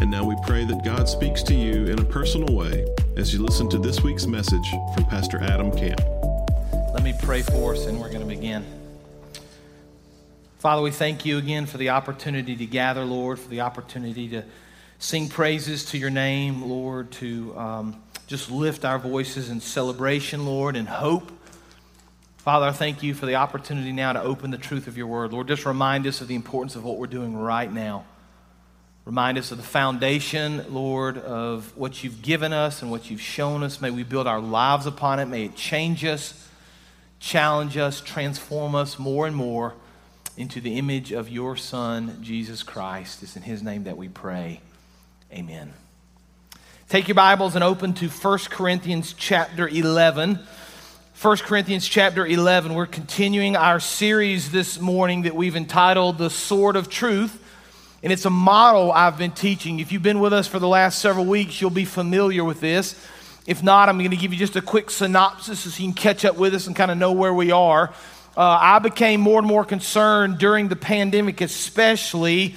And now we pray that God speaks to you in a personal way as you listen to this week's message from Pastor Adam Camp. Let me pray for us and we're going to begin. Father, we thank you again for the opportunity to gather, Lord, for the opportunity to sing praises to your name, Lord, to just lift our voices in celebration, Lord, and hope. Father, I thank you for the opportunity now to open the truth of your word. Lord, just remind us of the importance of what we're doing right now. Remind us of the foundation, Lord, of what you've given us and what you've shown us. May we build our lives upon it. May it change us, challenge us, transform us more and more into the image of your Son, Jesus Christ. It's in His name that we pray. Amen. Take your Bibles and open to First Corinthians chapter 11. 1 Corinthians chapter 11. We're continuing our series this morning that we've entitled The Sword of Truth. And it's a model I've been teaching. If you've been with us for the last several weeks, you'll be familiar with this. If not, I'm going to give you just a quick synopsis so you can catch up with us and kind of know where we are. I became more and more concerned during the pandemic, especially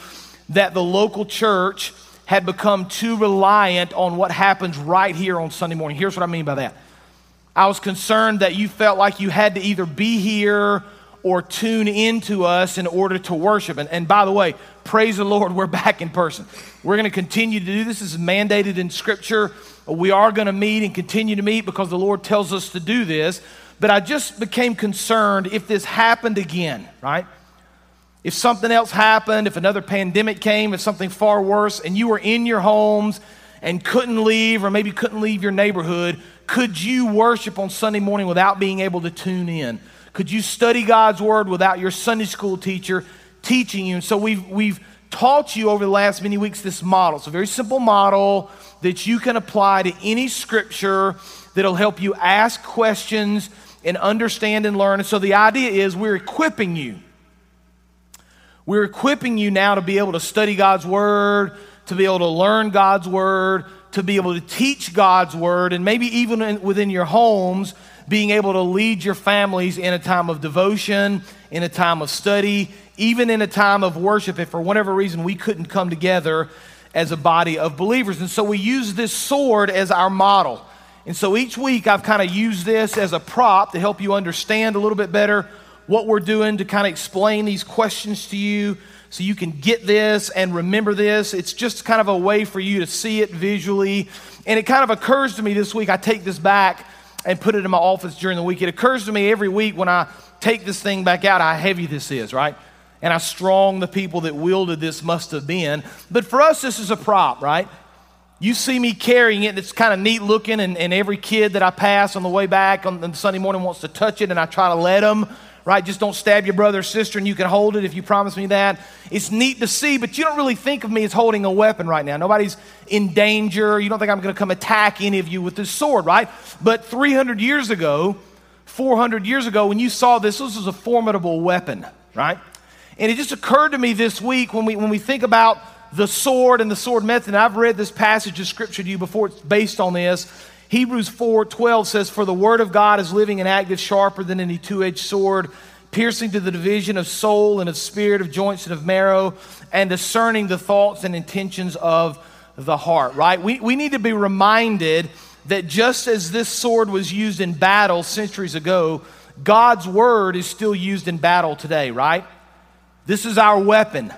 that the local church had become too reliant on what happens right here on Sunday morning. Here's what I mean by that. I was concerned that you felt like you had to either be here or tune into us in order to worship. And by the way, praise the Lord, we're back in person. We're going to continue to do this. This is mandated in Scripture. We are going to meet and continue to meet because the Lord tells us to do this. But I just became concerned if this happened again, right? If something else happened, if another pandemic came, if something far worse, and you were in your homes and couldn't leave, or maybe couldn't leave your neighborhood, could you worship on Sunday morning without being able to tune in? Could you study God's Word without your Sunday school teacher teaching you? And so we've taught you over the last many weeks this model. It's a very simple model that you can apply to any scripture that'll help you ask questions and understand and learn. And so the idea is we're equipping you. We're equipping you now to be able to study God's Word, to be able to learn God's Word, to be able to teach God's Word, and maybe even within your homes, being able to lead your families in a time of devotion, in a time of study, even in a time of worship if for whatever reason we couldn't come together as a body of believers. And so we use this sword as our model. And so each week I've kind of used this as a prop to help you understand a little bit better what we're doing, to kind of explain these questions to you so you can get this and remember this. It's just kind of a way for you to see it visually. And it kind of occurs to me this week, I take this back and put it in my office during the week. It occurs to me every week when I take this thing back out how heavy this is, right? And how strong the people that wielded this must have been. But for us, this is a prop, right? You see me carrying it, and it's kind of neat looking, and every kid that I pass on the way back on Sunday morning wants to touch it, and I try to let them, right? Just don't stab your brother or sister, and you can hold it if you promise me that. It's neat to see, but you don't really think of me as holding a weapon right now. Nobody's in danger. You don't think I'm going to come attack any of you with this sword, right? But 300 years ago, 400 years ago, when you saw this was a formidable weapon, right? And it just occurred to me this week when we think about the sword and the sword method. And I've read this passage of Scripture to you before. It's based on this. Hebrews 4:12 says, "For the word of God is living and active, sharper than any two-edged sword, piercing to the division of soul and of spirit, of joints and of marrow, and discerning the thoughts and intentions of the heart," right? We need to be reminded that just as this sword was used in battle centuries ago, God's word is still used in battle today, right? This is our weapon.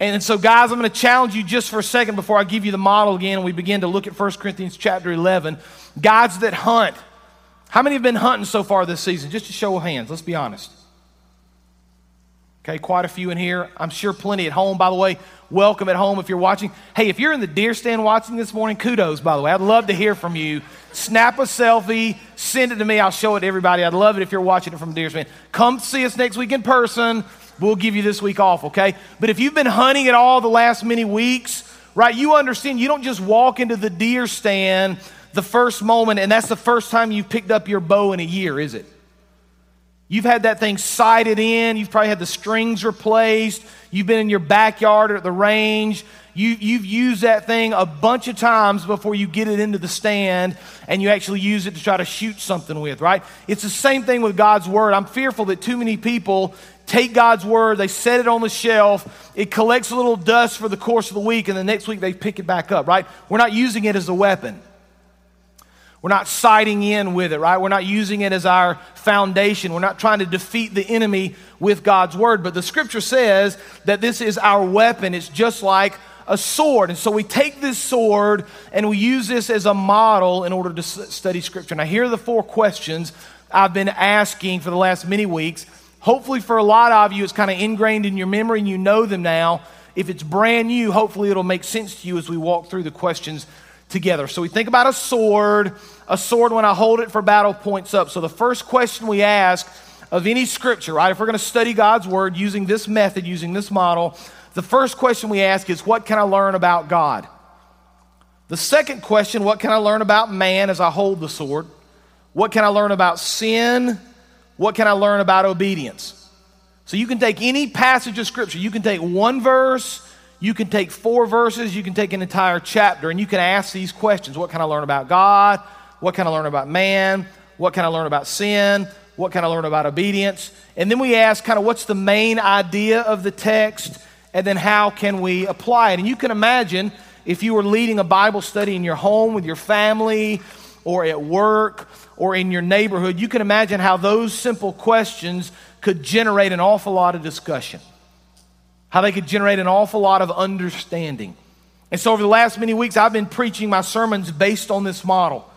And so, guys, I'm going to challenge you just for a second before I give you the model again and we begin to look at 1 Corinthians chapter 11. Guys that hunt. How many have been hunting so far this season? Just a show of hands, let's be honest. Okay, quite a few in here. I'm sure plenty at home. By the way, welcome at home if you're watching. Hey, if you're in the deer stand watching this morning, kudos, by the way. I'd love to hear from you. Snap a selfie, send it to me. I'll show it to everybody. I'd love it if you're watching it from deer stand. Come see us next week in person. We'll give you this week off, okay? But if you've been hunting at all the last many weeks, right, you understand you don't just walk into the deer stand the first moment, and that's the first time you've picked up your bow in a year, is it? You've had that thing sighted in. You've probably had the strings replaced. You've been in your backyard or at the range. You've used that thing a bunch of times before you get it into the stand and you actually use it to try to shoot something with, right? It's the same thing with God's Word. I'm fearful that too many people take God's Word, they set it on the shelf, it collects a little dust for the course of the week, and the next week they pick it back up, right? We're not using it as a weapon. We're not sighting in with it, right? We're not using it as our foundation. We're not trying to defeat the enemy with God's Word. But the Scripture says that this is our weapon. It's just like a sword. And so we take this sword and we use this as a model in order to study Scripture. Now, here are the four questions I've been asking for the last many weeks. Hopefully for a lot of you, it's kind of ingrained in your memory and you know them now. If it's brand new, hopefully it'll make sense to you as we walk through the questions together. So we think about a sword. A sword, when I hold it for battle, points up. So the first question we ask of any scripture, right? If we're going to study God's Word using this method, using this model, the first question we ask is, what can I learn about God? The second question, what can I learn about man as I hold the sword? What can I learn about sin? What can I learn about obedience? So you can take any passage of Scripture. You can take one verse. You can take four verses. You can take an entire chapter, and you can ask these questions. What can I learn about God? What can I learn about man? What can I learn about sin? What can I learn about obedience? And then we ask kind of what's the main idea of the text, and then how can we apply it? And you can imagine if you were leading a Bible study in your home with your family or at work or in your neighborhood, you can imagine how those simple questions could generate an awful lot of discussion, how they could generate an awful lot of understanding. And so over the last many weeks, I've been preaching my sermons based on this model.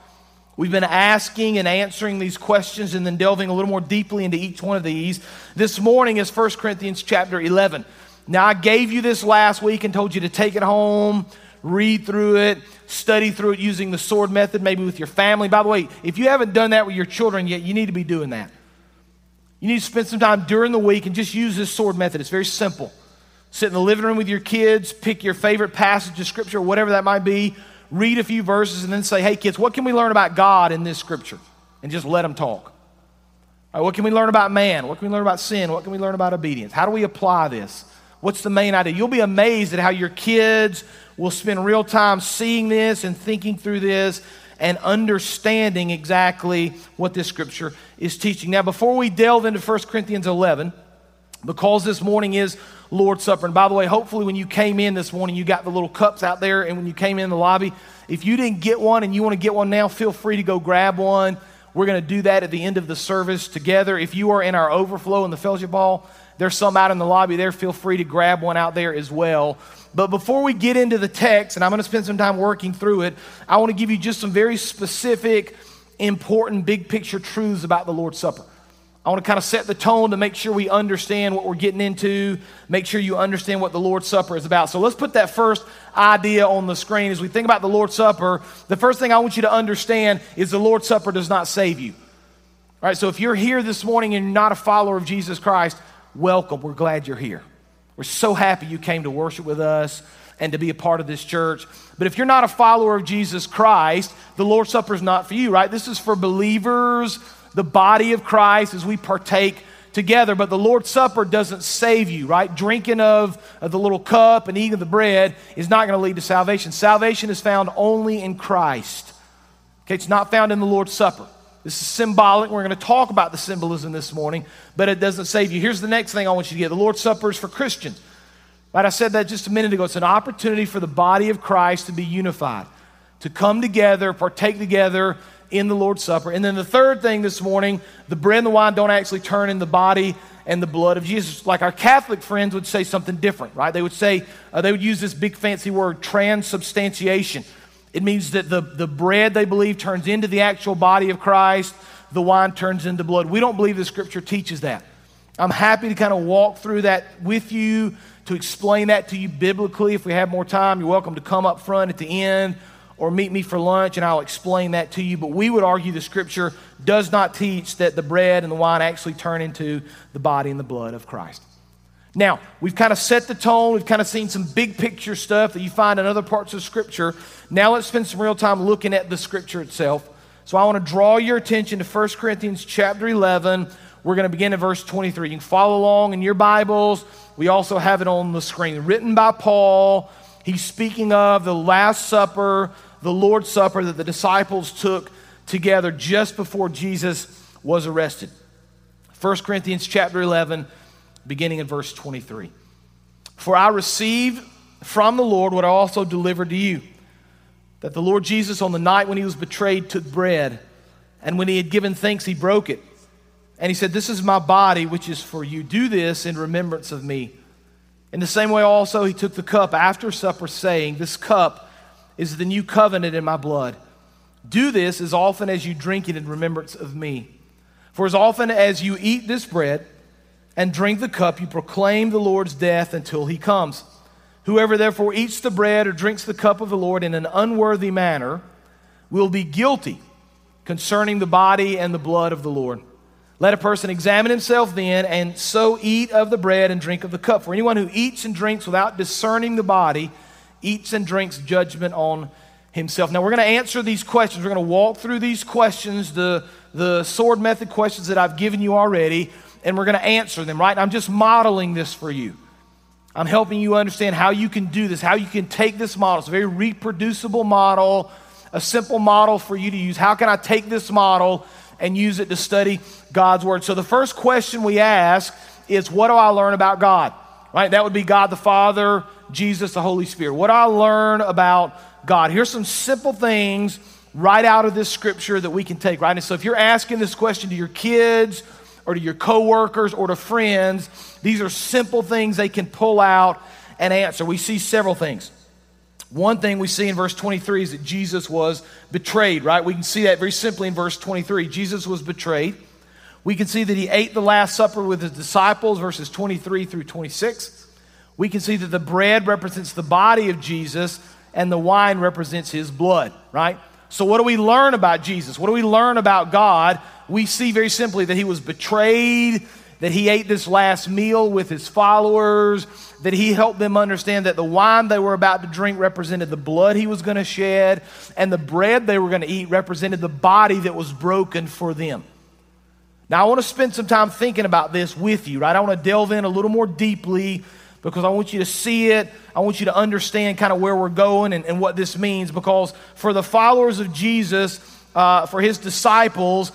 We've been asking and answering these questions and then delving a little more deeply into each one of these. This morning is 1 Corinthians chapter 11. Now, I gave you this last week and told you to take it home, read through it, study through it using the sword method, maybe with your family. By the way, if you haven't done that with your children yet, you need to be doing that. You need to spend some time during the week and just use this sword method. It's very simple. Sit in the living room with your kids, pick your favorite passage of Scripture, whatever that might be, read a few verses, and then say, hey, kids, what can we learn about God in this Scripture? And just let them talk. All right, what can we learn about man? What can we learn about sin? What can we learn about obedience? How do we apply this? What's the main idea? You'll be amazed at how your kids will spend real time seeing this and thinking through this and understanding exactly what this Scripture is teaching. Now, before we delve into 1 Corinthians 11, because this morning is Lord's Supper, and by the way, hopefully when you came in this morning, you got the little cups out there, and when you came in the lobby, if you didn't get one and you want to get one now, feel free to go grab one. We're going to do that at the end of the service together. If you are in our overflow in the fellowship hall, there's some out in the lobby there. Feel free to grab one out there as well. But before we get into the text, and I'm going to spend some time working through it, I want to give you just some very specific, important, big picture truths about the Lord's Supper. I want to kind of set the tone to make sure we understand what we're getting into, make sure you understand what the Lord's Supper is about. So let's put that first idea on the screen. As we think about the Lord's Supper, the first thing I want you to understand is the Lord's Supper does not save you. All right, so if you're here this morning and you're not a follower of Jesus Christ, welcome. We're glad you're here. We're so happy you came to worship with us and to be a part of this church. But if you're not a follower of Jesus Christ, the Lord's Supper is not for you, right? This is for believers, the body of Christ, as we partake together. But the Lord's Supper doesn't save you, right? Drinking of the little cup and eating of the bread is not going to lead to salvation. Salvation is found only in Christ. Okay, it's not found in the Lord's Supper. This is symbolic. We're going to talk about the symbolism this morning, but it doesn't save you. Here's the next thing I want you to get. The Lord's Supper is for Christians. Right? I said that just a minute ago. It's an opportunity for the body of Christ to be unified, to come together, partake together in the Lord's Supper. And then the third thing this morning, the bread and the wine don't actually turn in the body and the blood of Jesus. Like our Catholic friends would say something different, right? They would say, they would use this big fancy word, transubstantiation. It means that the bread, they believe, turns into the actual body of Christ, the wine turns into blood. We don't believe the Scripture teaches that. I'm happy to kind of walk through that with you, to explain that to you biblically. If we have more time, you're welcome to come up front at the end, or meet me for lunch, and I'll explain that to you. But we would argue the Scripture does not teach that the bread and the wine actually turn into the body and the blood of Christ. Now, we've kind of set the tone. We've kind of seen some big picture stuff that you find in other parts of Scripture. Now let's spend some real time looking at the Scripture itself. So I want to draw your attention to 1 Corinthians chapter 11. We're going to begin at verse 23. You can follow along in your Bibles. We also have it on the screen. Written by Paul. He's speaking of the Last Supper, the Lord's Supper that the disciples took together just before Jesus was arrested. 1 Corinthians chapter 11, beginning in verse 23. For I received from the Lord what I also delivered to you, that the Lord Jesus on the night when he was betrayed took bread, and when he had given thanks, he broke it. And he said, "This is my body, which is for you. Do this in remembrance of me." In the same way also he took the cup after supper, saying, "This cup is the new covenant in my blood. Do this as often as you drink it in remembrance of me. For as often as you eat this bread and drink the cup, you proclaim the Lord's death until he comes. Whoever therefore eats the bread or drinks the cup of the Lord in an unworthy manner will be guilty concerning the body and the blood of the Lord. Let a person examine himself then, and so eat of the bread and drink of the cup. For anyone who eats and drinks without discerning the body eats and drinks judgment on himself." Now, we're going to answer these questions. We're going to walk through these questions, the sword method questions that I've given you already, and we're going to answer them, right? I'm just modeling this for you. I'm helping you understand how you can do this, how you can take this model. It's a very reproducible model, a simple model for you to use. How can I take this model and use it to study God's Word? So the first question we ask is, what do I learn about God? Right? That would be God the Father, Jesus, the Holy Spirit. What do I learn about God? Here's some simple things right out of this Scripture that we can take, right? And so if you're asking this question to your kids or to your coworkers or to friends, these are simple things they can pull out and answer. We see several things. One thing we see in verse 23 is that Jesus was betrayed, right? We can see that very simply in verse 23. Jesus was betrayed. We can see that he ate the Last Supper with his disciples, verses 23 through 26. We can see that the bread represents the body of Jesus and the wine represents his blood, right? So what do we learn about Jesus? What do we learn about God? We see very simply that he was betrayed, that he ate this last meal with his followers, that he helped them understand that the wine they were about to drink represented the blood he was going to shed, and the bread they were going to eat represented the body that was broken for them. Now, I want to spend some time thinking about this with you, right? I want to delve in a little more deeply because I want you to see it. I want you to understand kind of where we're going and what this means, because for the followers of Jesus, for his disciples,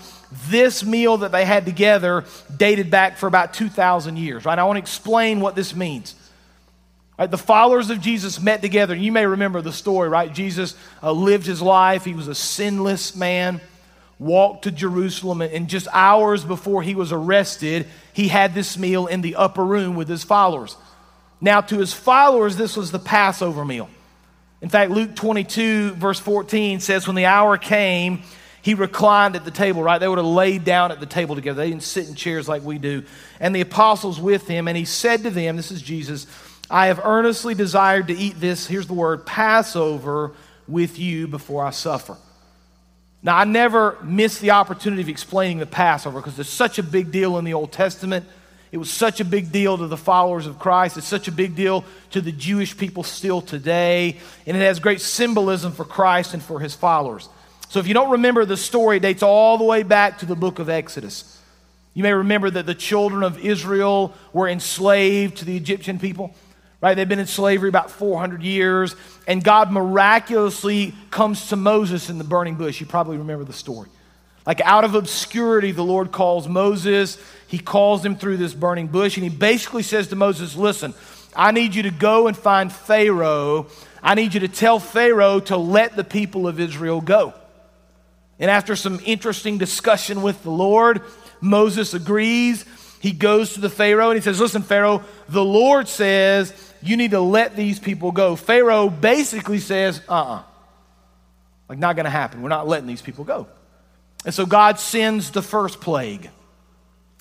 this meal that they had together dated back for about 2,000 years, right? I want to explain what this means. Right, the followers of Jesus met together. You may remember the story, right? Jesus lived his life. He was a sinless man, walked to Jerusalem, and just hours before he was arrested, he had this meal in the upper room with his followers. Now, to his followers, this was the Passover meal. In fact, Luke 22, verse 14 says, when the hour came, he reclined at the table, right? They would have laid down at the table together. They didn't sit in chairs like we do. And the apostles with him, and he said to them, this is Jesus, "I have earnestly desired to eat this," here's the word, "Passover with you before I suffer." Now, I never miss the opportunity of explaining the Passover because it's such a big deal in the Old Testament. It was such a big deal to the followers of Christ. It's such a big deal to the Jewish people still today. And it has great symbolism for Christ and for his followers. So if you don't remember the story, it dates all the way back to the book of Exodus. You may remember that the children of Israel were enslaved to the Egyptian people, right? They've been in slavery about 400 years, and God miraculously comes to Moses in the burning bush. You probably remember the story. Like out of obscurity, the Lord calls Moses. He calls him through this burning bush, and he basically says to Moses, "Listen, I need you to go and find Pharaoh. I need you to tell Pharaoh to let the people of Israel go." And after some interesting discussion with the Lord, Moses agrees. He goes to the Pharaoh and he says, "Listen, Pharaoh, the Lord says you need to let these people go." Pharaoh basically says, like, not going to happen. We're not letting these people go. And so God sends the first plague.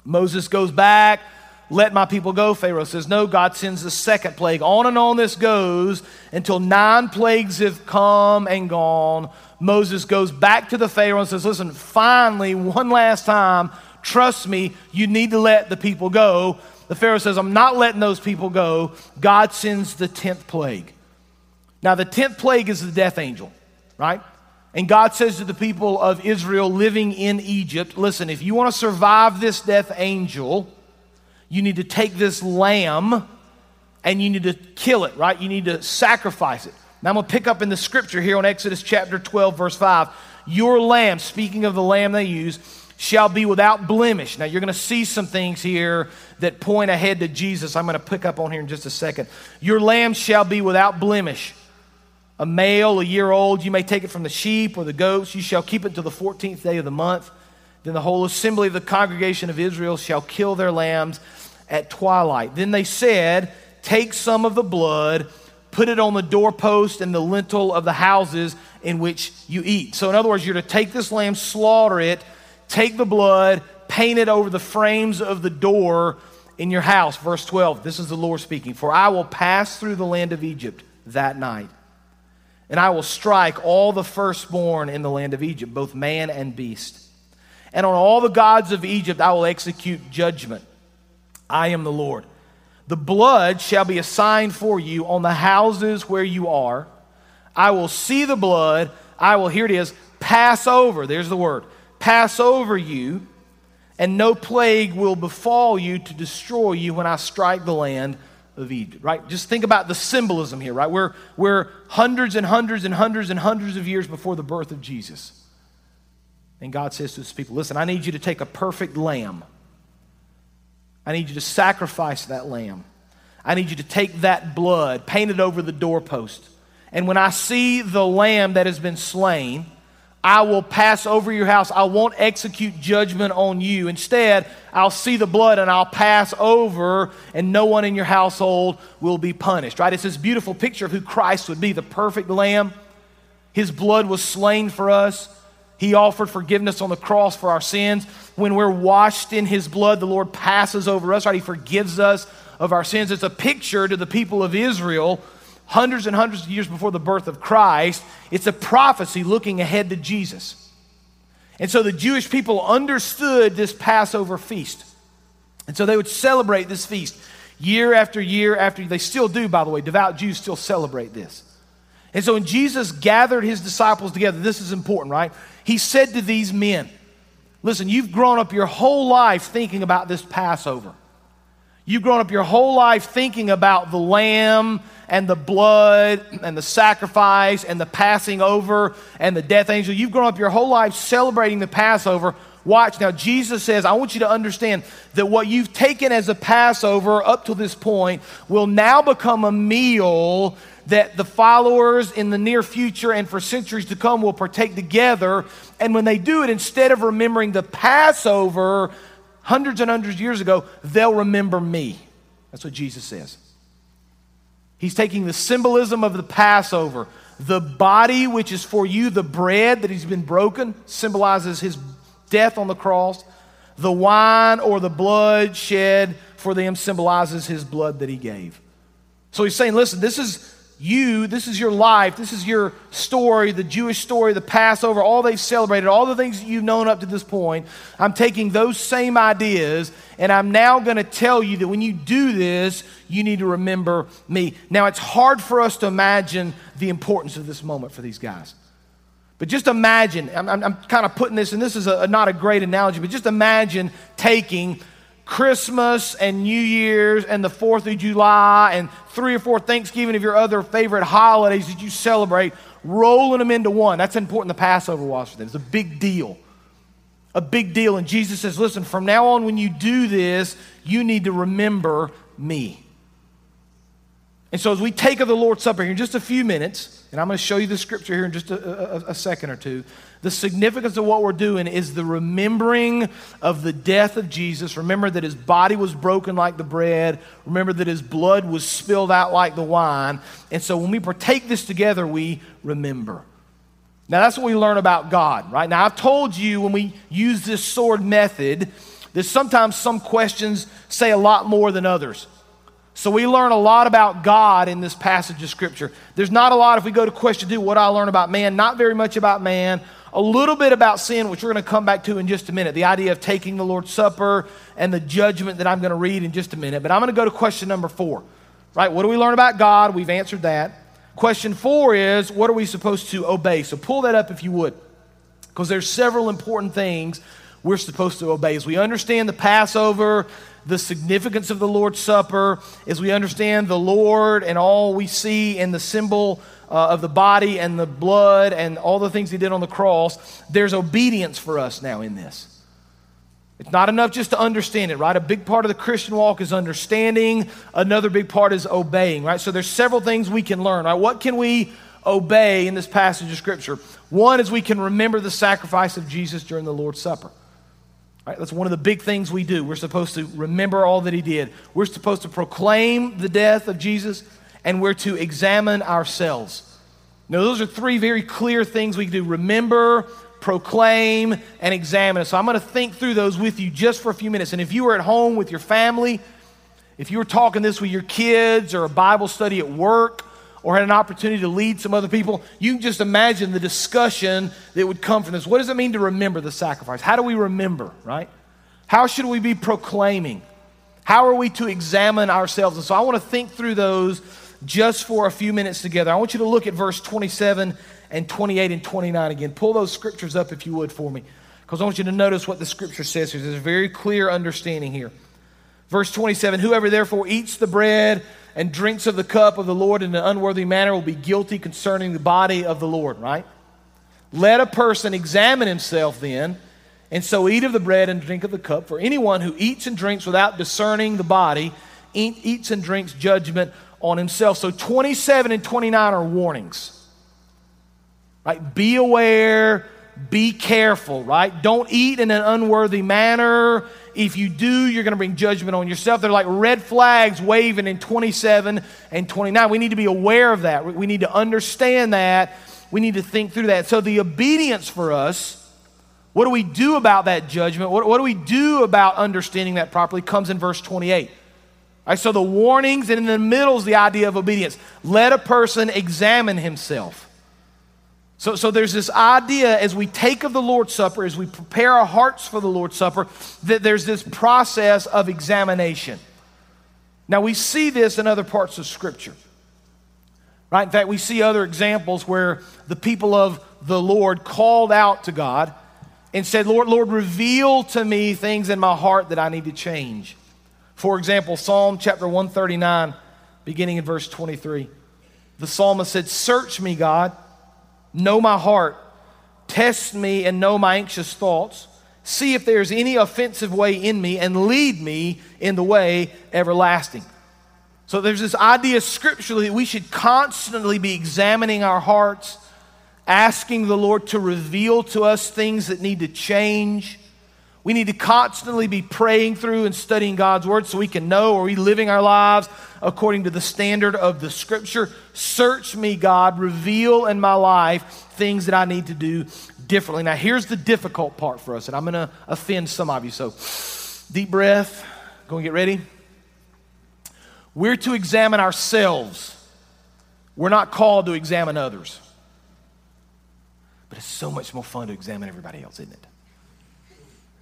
Moses goes back, "Let my people go." Pharaoh says no. God sends the second plague. On and on this goes until 9 plagues have come and gone. Moses goes back to the Pharaoh and says, "Listen, finally, one last time, trust me, you need to let the people go." The Pharaoh says, I'm not letting those people go. God sends the 10th plague. Now, the 10th plague is the death angel, right? And God says to the people of Israel living in Egypt, listen, if you want to survive this death angel, you need to take this lamb and you need to kill it, right? You need to sacrifice it. Now, I'm going to pick up in the scripture here on Exodus chapter 12, verse 5. Your lamb, speaking of the lamb they use, shall be without blemish. Now, you're going to see some things here that point ahead to Jesus. I'm going to pick up on here in just a second. Your lamb shall be without blemish. A male, a year old, you may take it from the sheep or the goats. You shall keep it till the 14th day of the month. Then the whole assembly of the congregation of Israel shall kill their lambs at twilight. Then they said, take some of the blood, put it on the doorpost and the lintel of the houses in which you eat. So in other words, you're to take this lamb, slaughter it, take the blood, paint it over the frames of the door in your house. Verse 12, this is the Lord speaking. For I will pass through the land of Egypt that night, and I will strike all the firstborn in the land of Egypt, both man and beast. And on all the gods of Egypt I will execute judgment. I am the Lord. The blood shall be a sign for you on the houses where you are. I will see the blood. I will, here it is, pass over. There's the word. Pass over you, and no plague will befall you to destroy you when I strike the land of Egypt, right? Just think about the symbolism here, right? We're hundreds and hundreds and hundreds and hundreds of years before the birth of Jesus. And God says to his people, listen, I need you to take a perfect lamb. I need you to sacrifice that lamb. I need you to take that blood, paint it over the doorpost. And when I see the lamb that has been slain, I will pass over your house. I won't execute judgment on you. Instead, I'll see the blood and I'll pass over, and no one in your household will be punished, right? It's this beautiful picture of who Christ would be, the perfect lamb. His blood was slain for us. He offered forgiveness on the cross for our sins. When we're washed in his blood, the Lord passes over us, right? He forgives us of our sins. It's a picture to the people of Israel hundreds and hundreds of years before the birth of Christ. It's a prophecy looking ahead to Jesus. And so the Jewish people understood this Passover feast. And so they would celebrate this feast year after year after year. They still do, by the way. Devout Jews still celebrate this. And so when Jesus gathered his disciples together, this is important, right? He said to these men, listen, you've grown up your whole life thinking about this Passover. You've grown up your whole life thinking about the lamb and the blood and the sacrifice and the passing over and the death angel. You've grown up your whole life celebrating the Passover. Watch now, Jesus says, I want you to understand that what you've taken as a Passover up to this point will now become a meal that the followers in the near future and for centuries to come will partake together. And when they do it, instead of remembering the Passover hundreds and hundreds of years ago, they'll remember me. That's what Jesus says. He's taking the symbolism of the Passover. The body, which is for you, the bread that has been broken, symbolizes his death on the cross. The wine or the blood shed for them symbolizes his blood that he gave. So he's saying, listen, this is you, this is your life, this is your story, the Jewish story, the Passover, all they've celebrated, all the things that you've known up to this point. I'm taking those same ideas, and I'm now going to tell you that when you do this, you need to remember me. Now, it's hard for us to imagine the importance of this moment for these guys. But just imagine, I'm kind of putting this, and this is not a great analogy, but just imagine taking Christmas and New Year's and the 4th of July and 3 or 4 Thanksgiving of your other favorite holidays that you celebrate, rolling them into one. That's important the Passover was for them. It's a big deal. A big deal. And Jesus says, listen, from now on when you do this, you need to remember me. And so as we take of the Lord's Supper here in just a few minutes, and I'm going to show you the scripture here in just a second or two, the significance of what we're doing is the remembering of the death of Jesus. Remember that his body was broken like the bread. Remember that his blood was spilled out like the wine. And so when we partake this together, we remember. Now that's what we learn about God, right? Now I've told you when we use this sword method that sometimes some questions say a lot more than others. So we learn a lot about God in this passage of Scripture. There's not a lot if we go to question two, what I learn about man, not very much about man. a little bit about sin, which we're going to come back to in just a minute, the idea of taking the Lord's Supper and the judgment that I'm going to read in just a minute. But I'm going to go to question number 4, right? What do we learn about God? We've answered that. Question 4 is, what are we supposed to obey? So pull that up if you would, because there's several important things we're supposed to obey. As we understand the Passover, the significance of the Lord's Supper, as we understand the Lord and all we see in the symbol of the body and the blood and all the things he did on the cross, there's obedience for us now in this. It's not enough just to understand it, right? A big part of the Christian walk is understanding. Another big part is obeying, right? So there's several things we can learn, right? What can we obey in this passage of Scripture? One is we can remember the sacrifice of Jesus during the Lord's Supper. Right? That's one of the big things we do. We're supposed to remember all that he did. We're supposed to proclaim the death of Jesus, and we're to examine ourselves. Now, those are 3 very clear things we can do: remember, proclaim, and examine. So I'm going to think through those with you just for a few minutes. And if you were at home with your family, if you were talking this with your kids or a Bible study at work, or had an opportunity to lead some other people, you can just imagine the discussion that would come from this. What does it mean to remember the sacrifice? How do we remember, right? How should we be proclaiming? How are we to examine ourselves? And so I want to think through those just for a few minutes together. I want you to look at verse 27 and 28 and 29 again. Pull those scriptures up if you would for me, because I want you to notice what the scripture says here. There's a very clear understanding here. Verse 27, whoever therefore eats the bread and drinks of the cup of the Lord in an unworthy manner will be guilty concerning the body of the Lord, right? Let a person examine himself then, and so eat of the bread and drink of the cup. For anyone who eats and drinks without discerning the body eats and drinks judgment on himself. So 27 and 29 are warnings, right? Be aware, be careful, right? Don't eat in an unworthy manner. If you do, you're going to bring judgment on yourself. They're like red flags waving in 27 and 29. We need to be aware of that. We need to understand that. We need to think through that. So the obedience for us, what do we do about that judgment? What do we do about understanding that properly comes in verse 28. All right, so the warnings, and in the middle is the idea of obedience. Let a person examine himself. So there's this idea as we take of the Lord's Supper, as we prepare our hearts for the Lord's Supper, that there's this process of examination. Now, we see this in other parts of Scripture, right? In fact, we see other examples where the people of the Lord called out to God and said, Lord, reveal to me things in my heart that I need to change. For example, Psalm chapter 139, beginning in verse 23. The psalmist said, search me, God. Know my heart, test me and know my anxious thoughts. See if there's any offensive way in me and lead me in the way everlasting. So there's this idea scripturally that we should constantly be examining our hearts, asking the Lord to reveal to us things that need to change. We need to constantly be praying through and studying God's word so we can know, are we living our lives according to the standard of the scripture? Search me, God, reveal in my life things that I need to do differently. Now, here's the difficult part for us, and I'm going to offend some of you. So deep breath, go and get ready. We're to examine ourselves. We're not called to examine others. But it's so much more fun to examine everybody else, isn't it?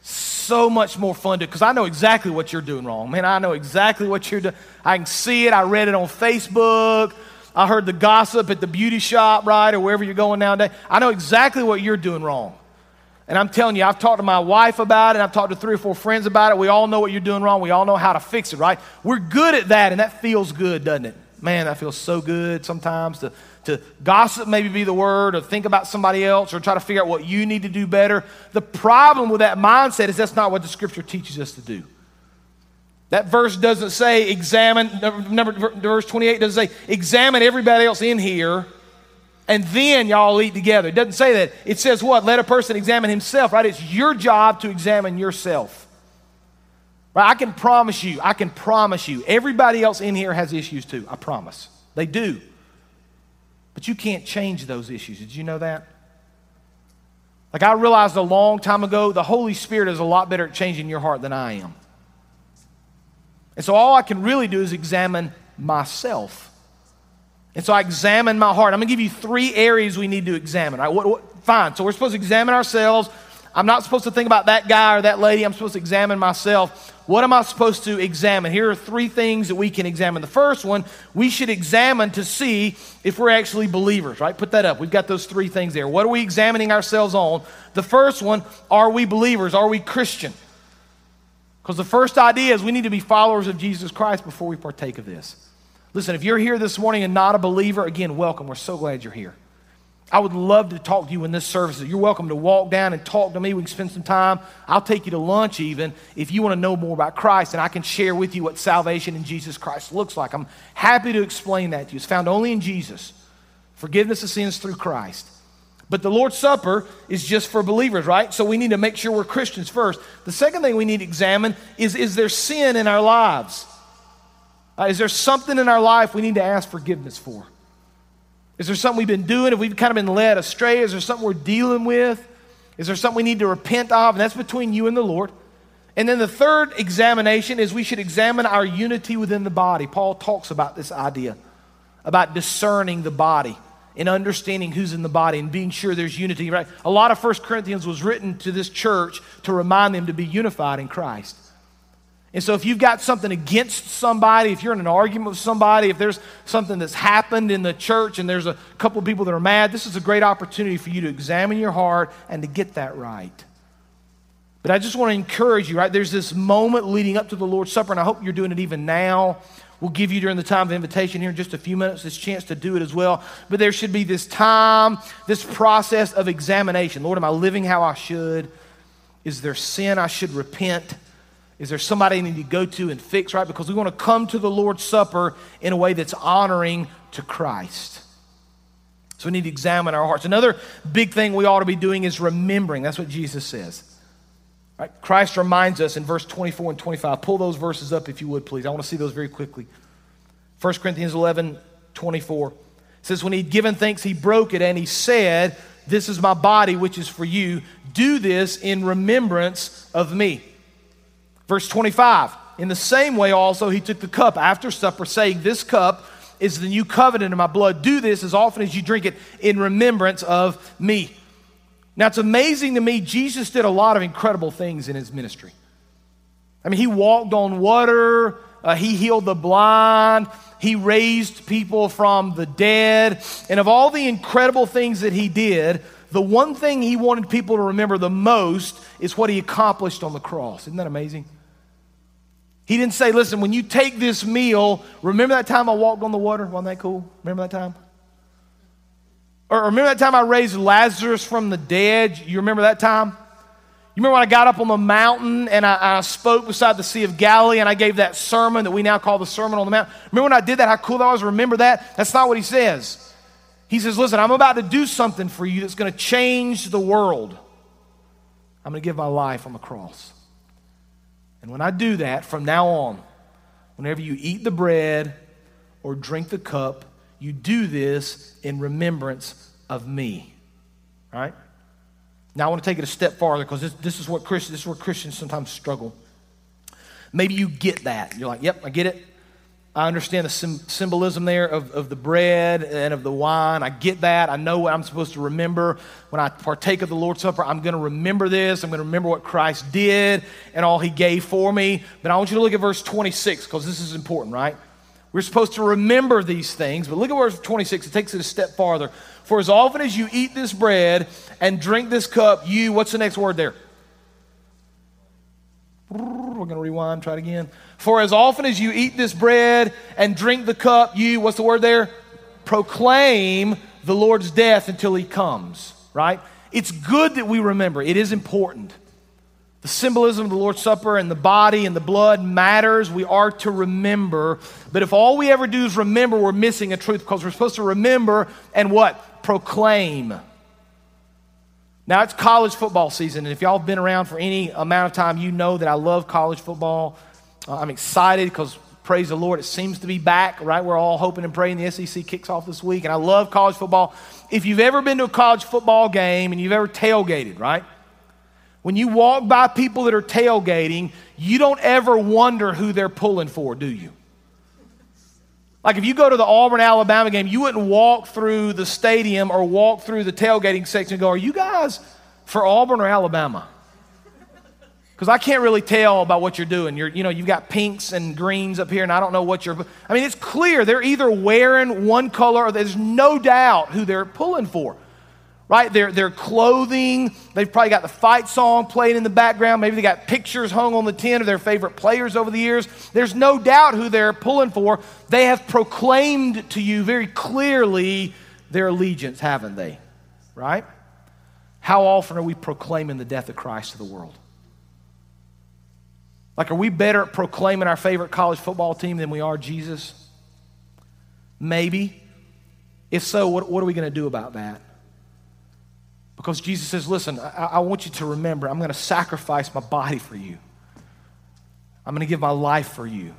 So much more fun to, because I know exactly what you're doing wrong. Man, I know exactly what you're doing. I can see it. I read it on Facebook. I heard the gossip at the beauty shop, right, or wherever you're going nowadays. I know exactly what you're doing wrong. And I'm telling you, I've talked to my wife about it. I've talked to 3 or 4 friends about it. We all know what you're doing wrong. We all know how to fix it, right? We're good at that, and that feels good, doesn't it? Man, that feels so good sometimes to gossip, maybe be the word, or think about somebody else, or try to figure out what you need to do better. The problem with that mindset is that's not what the scripture teaches us to do. That verse doesn't say examine, verse 28 doesn't say examine everybody else in here, and then y'all eat together. It doesn't say that. It says what? Let a person examine himself, right? It's your job to examine yourself. Right? I can promise you, everybody else in here has issues too. I promise. They do. But you can't change those issues. Did you know that? Like, I realized a long time ago, the Holy Spirit is a lot better at changing your heart than I am. And so all I can really do is examine myself. And so I examine my heart. I'm going to give you 3 areas we need to examine. Right? What fine. So we're supposed to examine ourselves. I'm not supposed to think about that guy or that lady. I'm supposed to examine myself. What am I supposed to examine? Here are three things that we can examine. The first one, we should examine to see if we're actually believers, right? Put that up. We've got those three things there. What are we examining ourselves on? The first one, are we believers? Are we Christian? Because the first idea is we need to be followers of Jesus Christ before we partake of this. Listen, if you're here this morning and not a believer, again, welcome. We're so glad you're here. I would love to talk to you in this service. You're welcome to walk down and talk to me. We can spend some time. I'll take you to lunch even if you want to know more about Christ, and I can share with you what salvation in Jesus Christ looks like. I'm happy to explain that to you. It's found only in Jesus. Forgiveness of sins through Christ. But the Lord's Supper is just for believers, right? So we need to make sure we're Christians first. The second thing we need to examine is there sin in our lives? Is there something in our life we need to ask forgiveness for? Is there something we've been doing? Have we kind of been led astray? Is there something we're dealing with? Is there something we need to repent of? And that's between you and the Lord. And then the third examination is we should examine our unity within the body. Paul talks about this idea, about discerning the body and understanding who's in the body and being sure there's unity, right? A lot of First Corinthians was written to this church to remind them to be unified in Christ. And so if you've got something against somebody, if you're in an argument with somebody, if there's something that's happened in the church and there's a couple people that are mad, this is a great opportunity for you to examine your heart and to get that right. But I just want to encourage you, right? There's this moment leading up to the Lord's Supper, and I hope you're doing it even now. We'll give you during the time of invitation here in just a few minutes this chance to do it as well. But there should be this time, this process of examination. Lord, am I living how I should? Is there sin I should repent? Is there somebody I need to go to and fix, right? Because we want to come to the Lord's Supper in a way that's honoring to Christ. So we need to examine our hearts. Another big thing we ought to be doing is remembering. That's what Jesus says. Right? Christ reminds us in verse 24 and 25. Pull those verses up if you would, please. I want to see those very quickly. 1 Corinthians 11, 24. It says, when he'd given thanks, he broke it, and he said, this is my body, which is for you. Do this in remembrance of me. Verse 25, in the same way also he took the cup after supper, saying, this cup is the new covenant in my blood. Do this as often as you drink it in remembrance of me. Now, it's amazing to me, Jesus did a lot of incredible things in his ministry. I mean, he walked on water. He healed the blind. He raised people from the dead. And of all the incredible things that he did, the one thing he wanted people to remember the most is what he accomplished on the cross. Isn't that amazing? He didn't say, listen, when you take this meal, remember that time I walked on the water? Wasn't that cool? Remember that time? Or remember that time I raised Lazarus from the dead? You remember that time? You remember when I got up on the mountain and I spoke beside the Sea of Galilee and I gave that sermon that we now call the Sermon on the Mount? Remember when I did that, how cool that was? Remember that? That's not what he says. He says, listen, I'm about to do something for you that's going to change the world. I'm going to give my life on the cross. And when I do that, from now on, whenever you eat the bread or drink the cup, you do this in remembrance of me, right? Now I want to take it a step farther because this is where Christians sometimes struggle. Maybe you get that. You're like, yep, I get it. I understand the symbolism there of the bread and of the wine. I get that. I know what I'm supposed to remember. When I partake of the Lord's Supper, I'm going to remember this. I'm going to remember what Christ did and all he gave for me. But I want you to look at verse 26 because this is important, right? We're supposed to remember these things. But look at verse 26. It takes it a step farther. For as often as you eat this bread and drink this cup, you, what's the next word there? We're going to rewind, try it again. For as often as you eat this bread and drink the cup, you, what's the word there? Proclaim the Lord's death until he comes, right? It's good that we remember. It is important. The symbolism of the Lord's Supper and the body and the blood matters. We are to remember. But if all we ever do is remember, we're missing a truth because we're supposed to remember and what? Proclaim. Now, it's college football season, and if y'all have been around for any amount of time, you know that I love college football. I'm excited because, praise the Lord, it seems to be back, right? We're all hoping and praying the SEC kicks off this week, and I love college football. If you've ever been to a college football game and you've ever tailgated, right? When you walk by people that are tailgating, you don't ever wonder who they're pulling for, do you? Like if you go to the Auburn-Alabama game, you wouldn't walk through the stadium or walk through the tailgating section and go, are you guys for Auburn or Alabama? Because I can't really tell by what you're doing. You've got pinks and greens up here, and I don't know what you're... I mean, it's clear they're either wearing one color or there's no doubt who they're pulling for, right? Their clothing, they've probably got the fight song playing in the background. Maybe they got pictures hung on the tin of their favorite players over the years. There's no doubt who they're pulling for. They have proclaimed to you very clearly their allegiance, haven't they? Right? How often are we proclaiming the death of Christ to the world? Like, are we better at proclaiming our favorite college football team than we are Jesus? Maybe. If so, what are we going to do about that? Because Jesus says, listen, I want you to remember, I'm going to sacrifice my body for you. I'm going to give my life for you.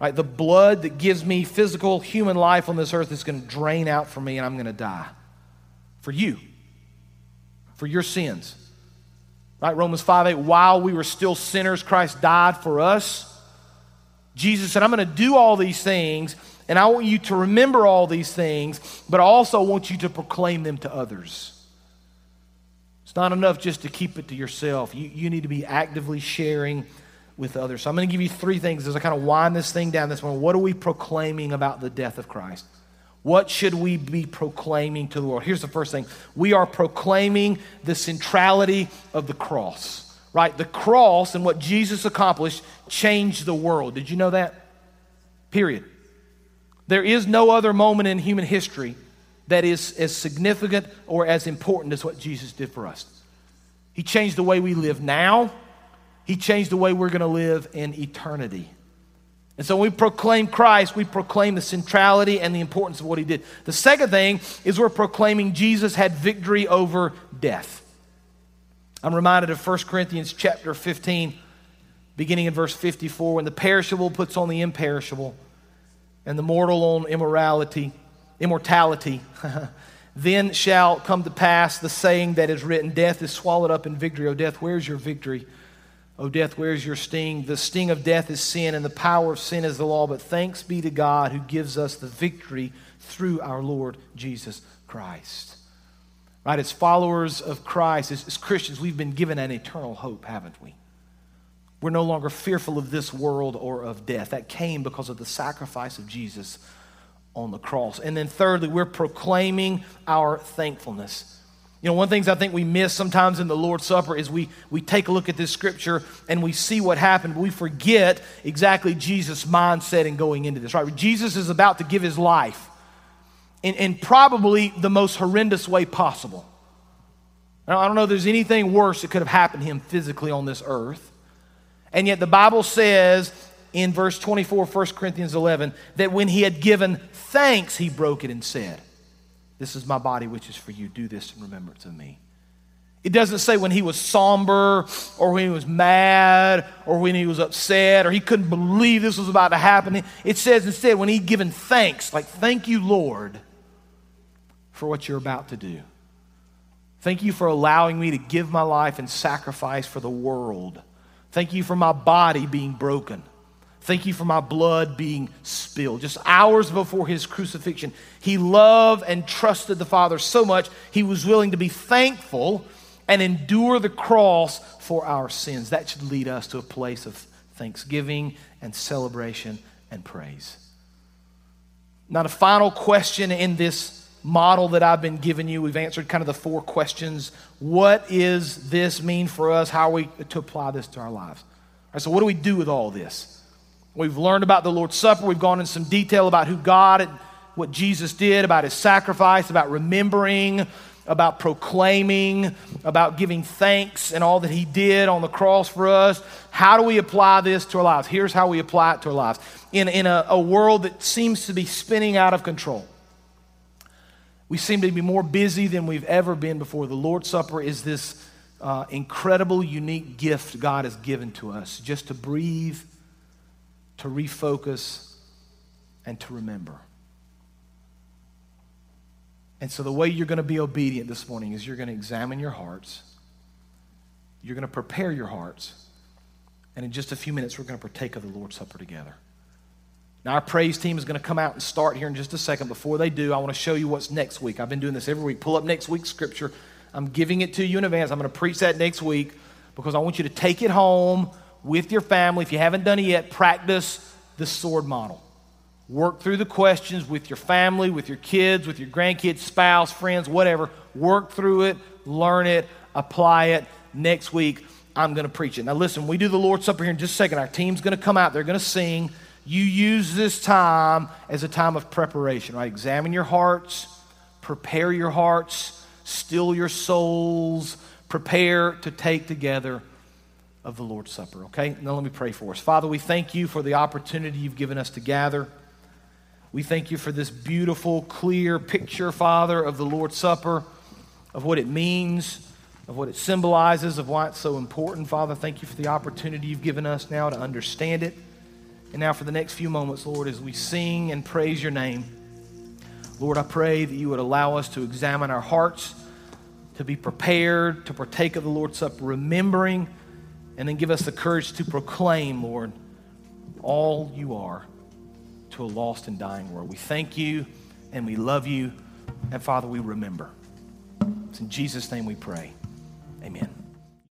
Right? The blood that gives me physical human life on this earth is going to drain out for me, and I'm going to die for you, for your sins. Right, Romans 5:8, while we were still sinners, Christ died for us. Jesus said, I'm going to do all these things, and I want you to remember all these things, but I also want you to proclaim them to others. It's not enough just to keep it to yourself. You need to be actively sharing with others. So I'm going to give you three things as I kind of wind this thing down this morning. What are we proclaiming about the death of Christ? What should we be proclaiming to the world? Here's the first thing. We are proclaiming the centrality of the cross, right? The cross and what Jesus accomplished changed the world. Did you know that? Period. There is no other moment in human history that is as significant or as important as what Jesus did for us. He changed the way we live now. He changed the way we're going to live in eternity. And so when we proclaim Christ, we proclaim the centrality and the importance of what he did. The second thing is we're proclaiming Jesus had victory over death. I'm reminded of First Corinthians chapter 15, beginning in verse 54, when the perishable puts on the imperishable and the mortal on immortality, then shall come to pass the saying that is written, death is swallowed up in victory. O death, where's your victory? O death, where is your sting? The sting of death is sin, and the power of sin is the law. But thanks be to God who gives us the victory through our Lord Jesus Christ. Right? As followers of Christ, as Christians, we've been given an eternal hope, haven't we? We're no longer fearful of this world or of death. That came because of the sacrifice of Jesus on the cross. And then thirdly, we're proclaiming our thankfulness. You know, one of the things I think we miss sometimes in the Lord's Supper is we take a look at this scripture and we see what happened. We forget exactly Jesus' mindset in going into this, right? Jesus is about to give his life in probably the most horrendous way possible. Now, I don't know if there's anything worse that could have happened to him physically on this earth. And yet the Bible says in verse 24, 1 Corinthians 11, that when he had given thanks, he broke it and said, this is my body, which is for you. Do this in remembrance of me. It doesn't say when he was somber or when he was mad or when he was upset or he couldn't believe this was about to happen. It says instead when he'd given thanks, like, thank you, Lord, for what you're about to do. Thank you for allowing me to give my life and sacrifice for the world. Thank you for my body being broken. Thank you for my blood being spilled. Just hours before his crucifixion, he loved and trusted the Father so much, he was willing to be thankful and endure the cross for our sins. That should lead us to a place of thanksgiving and celebration and praise. Now, the final question in this model that I've been giving you, we've answered kind of the four questions. What does this mean for us? How are we to apply this to our lives? All right, so what do we do with all this? We've learned about the Lord's Supper. We've gone in some detail about who God and what Jesus did, about his sacrifice, about remembering, about proclaiming, about giving thanks and all that he did on the cross for us. How do we apply this to our lives? Here's how we apply it to our lives. In a world that seems to be spinning out of control, we seem to be more busy than we've ever been before. The Lord's Supper is this incredible, unique gift God has given to us just to breathe, to refocus, and to remember. And so the way you're going to be obedient this morning is you're going to examine your hearts. You're going to prepare your hearts. And in just a few minutes, we're going to partake of the Lord's Supper together. Now, our praise team is going to come out and start here in just a second. Before they do, I want to show you what's next week. I've been doing this every week. Pull up next week's scripture. I'm giving it to you in advance. I'm going to preach that next week because I want you to take it home with your family. If you haven't done it yet, practice the sword model. Work through the questions with your family, with your kids, with your grandkids, spouse, friends, whatever. Work through it, learn it, apply it. Next week, I'm going to preach it. Now, listen, we do the Lord's Supper here in just a second. Our team's going to come out. They're going to sing. You use this time as a time of preparation, right? Examine your hearts, prepare your hearts, still your souls, prepare to take together of the Lord's Supper, okay? Now let me pray for us. Father, we thank you for the opportunity you've given us to gather. We thank you for this beautiful, clear picture, Father, of the Lord's Supper, of what it means, of what it symbolizes, of why it's so important. Father, thank you for the opportunity you've given us now to understand it. And now for the next few moments, Lord, as we sing and praise your name, Lord, I pray that you would allow us to examine our hearts, to be prepared, to partake of the Lord's Supper, remembering, and then give us the courage to proclaim, Lord, all you are to a lost and dying world. We thank you and we love you. And Father, we remember. It's in Jesus' name we pray. Amen.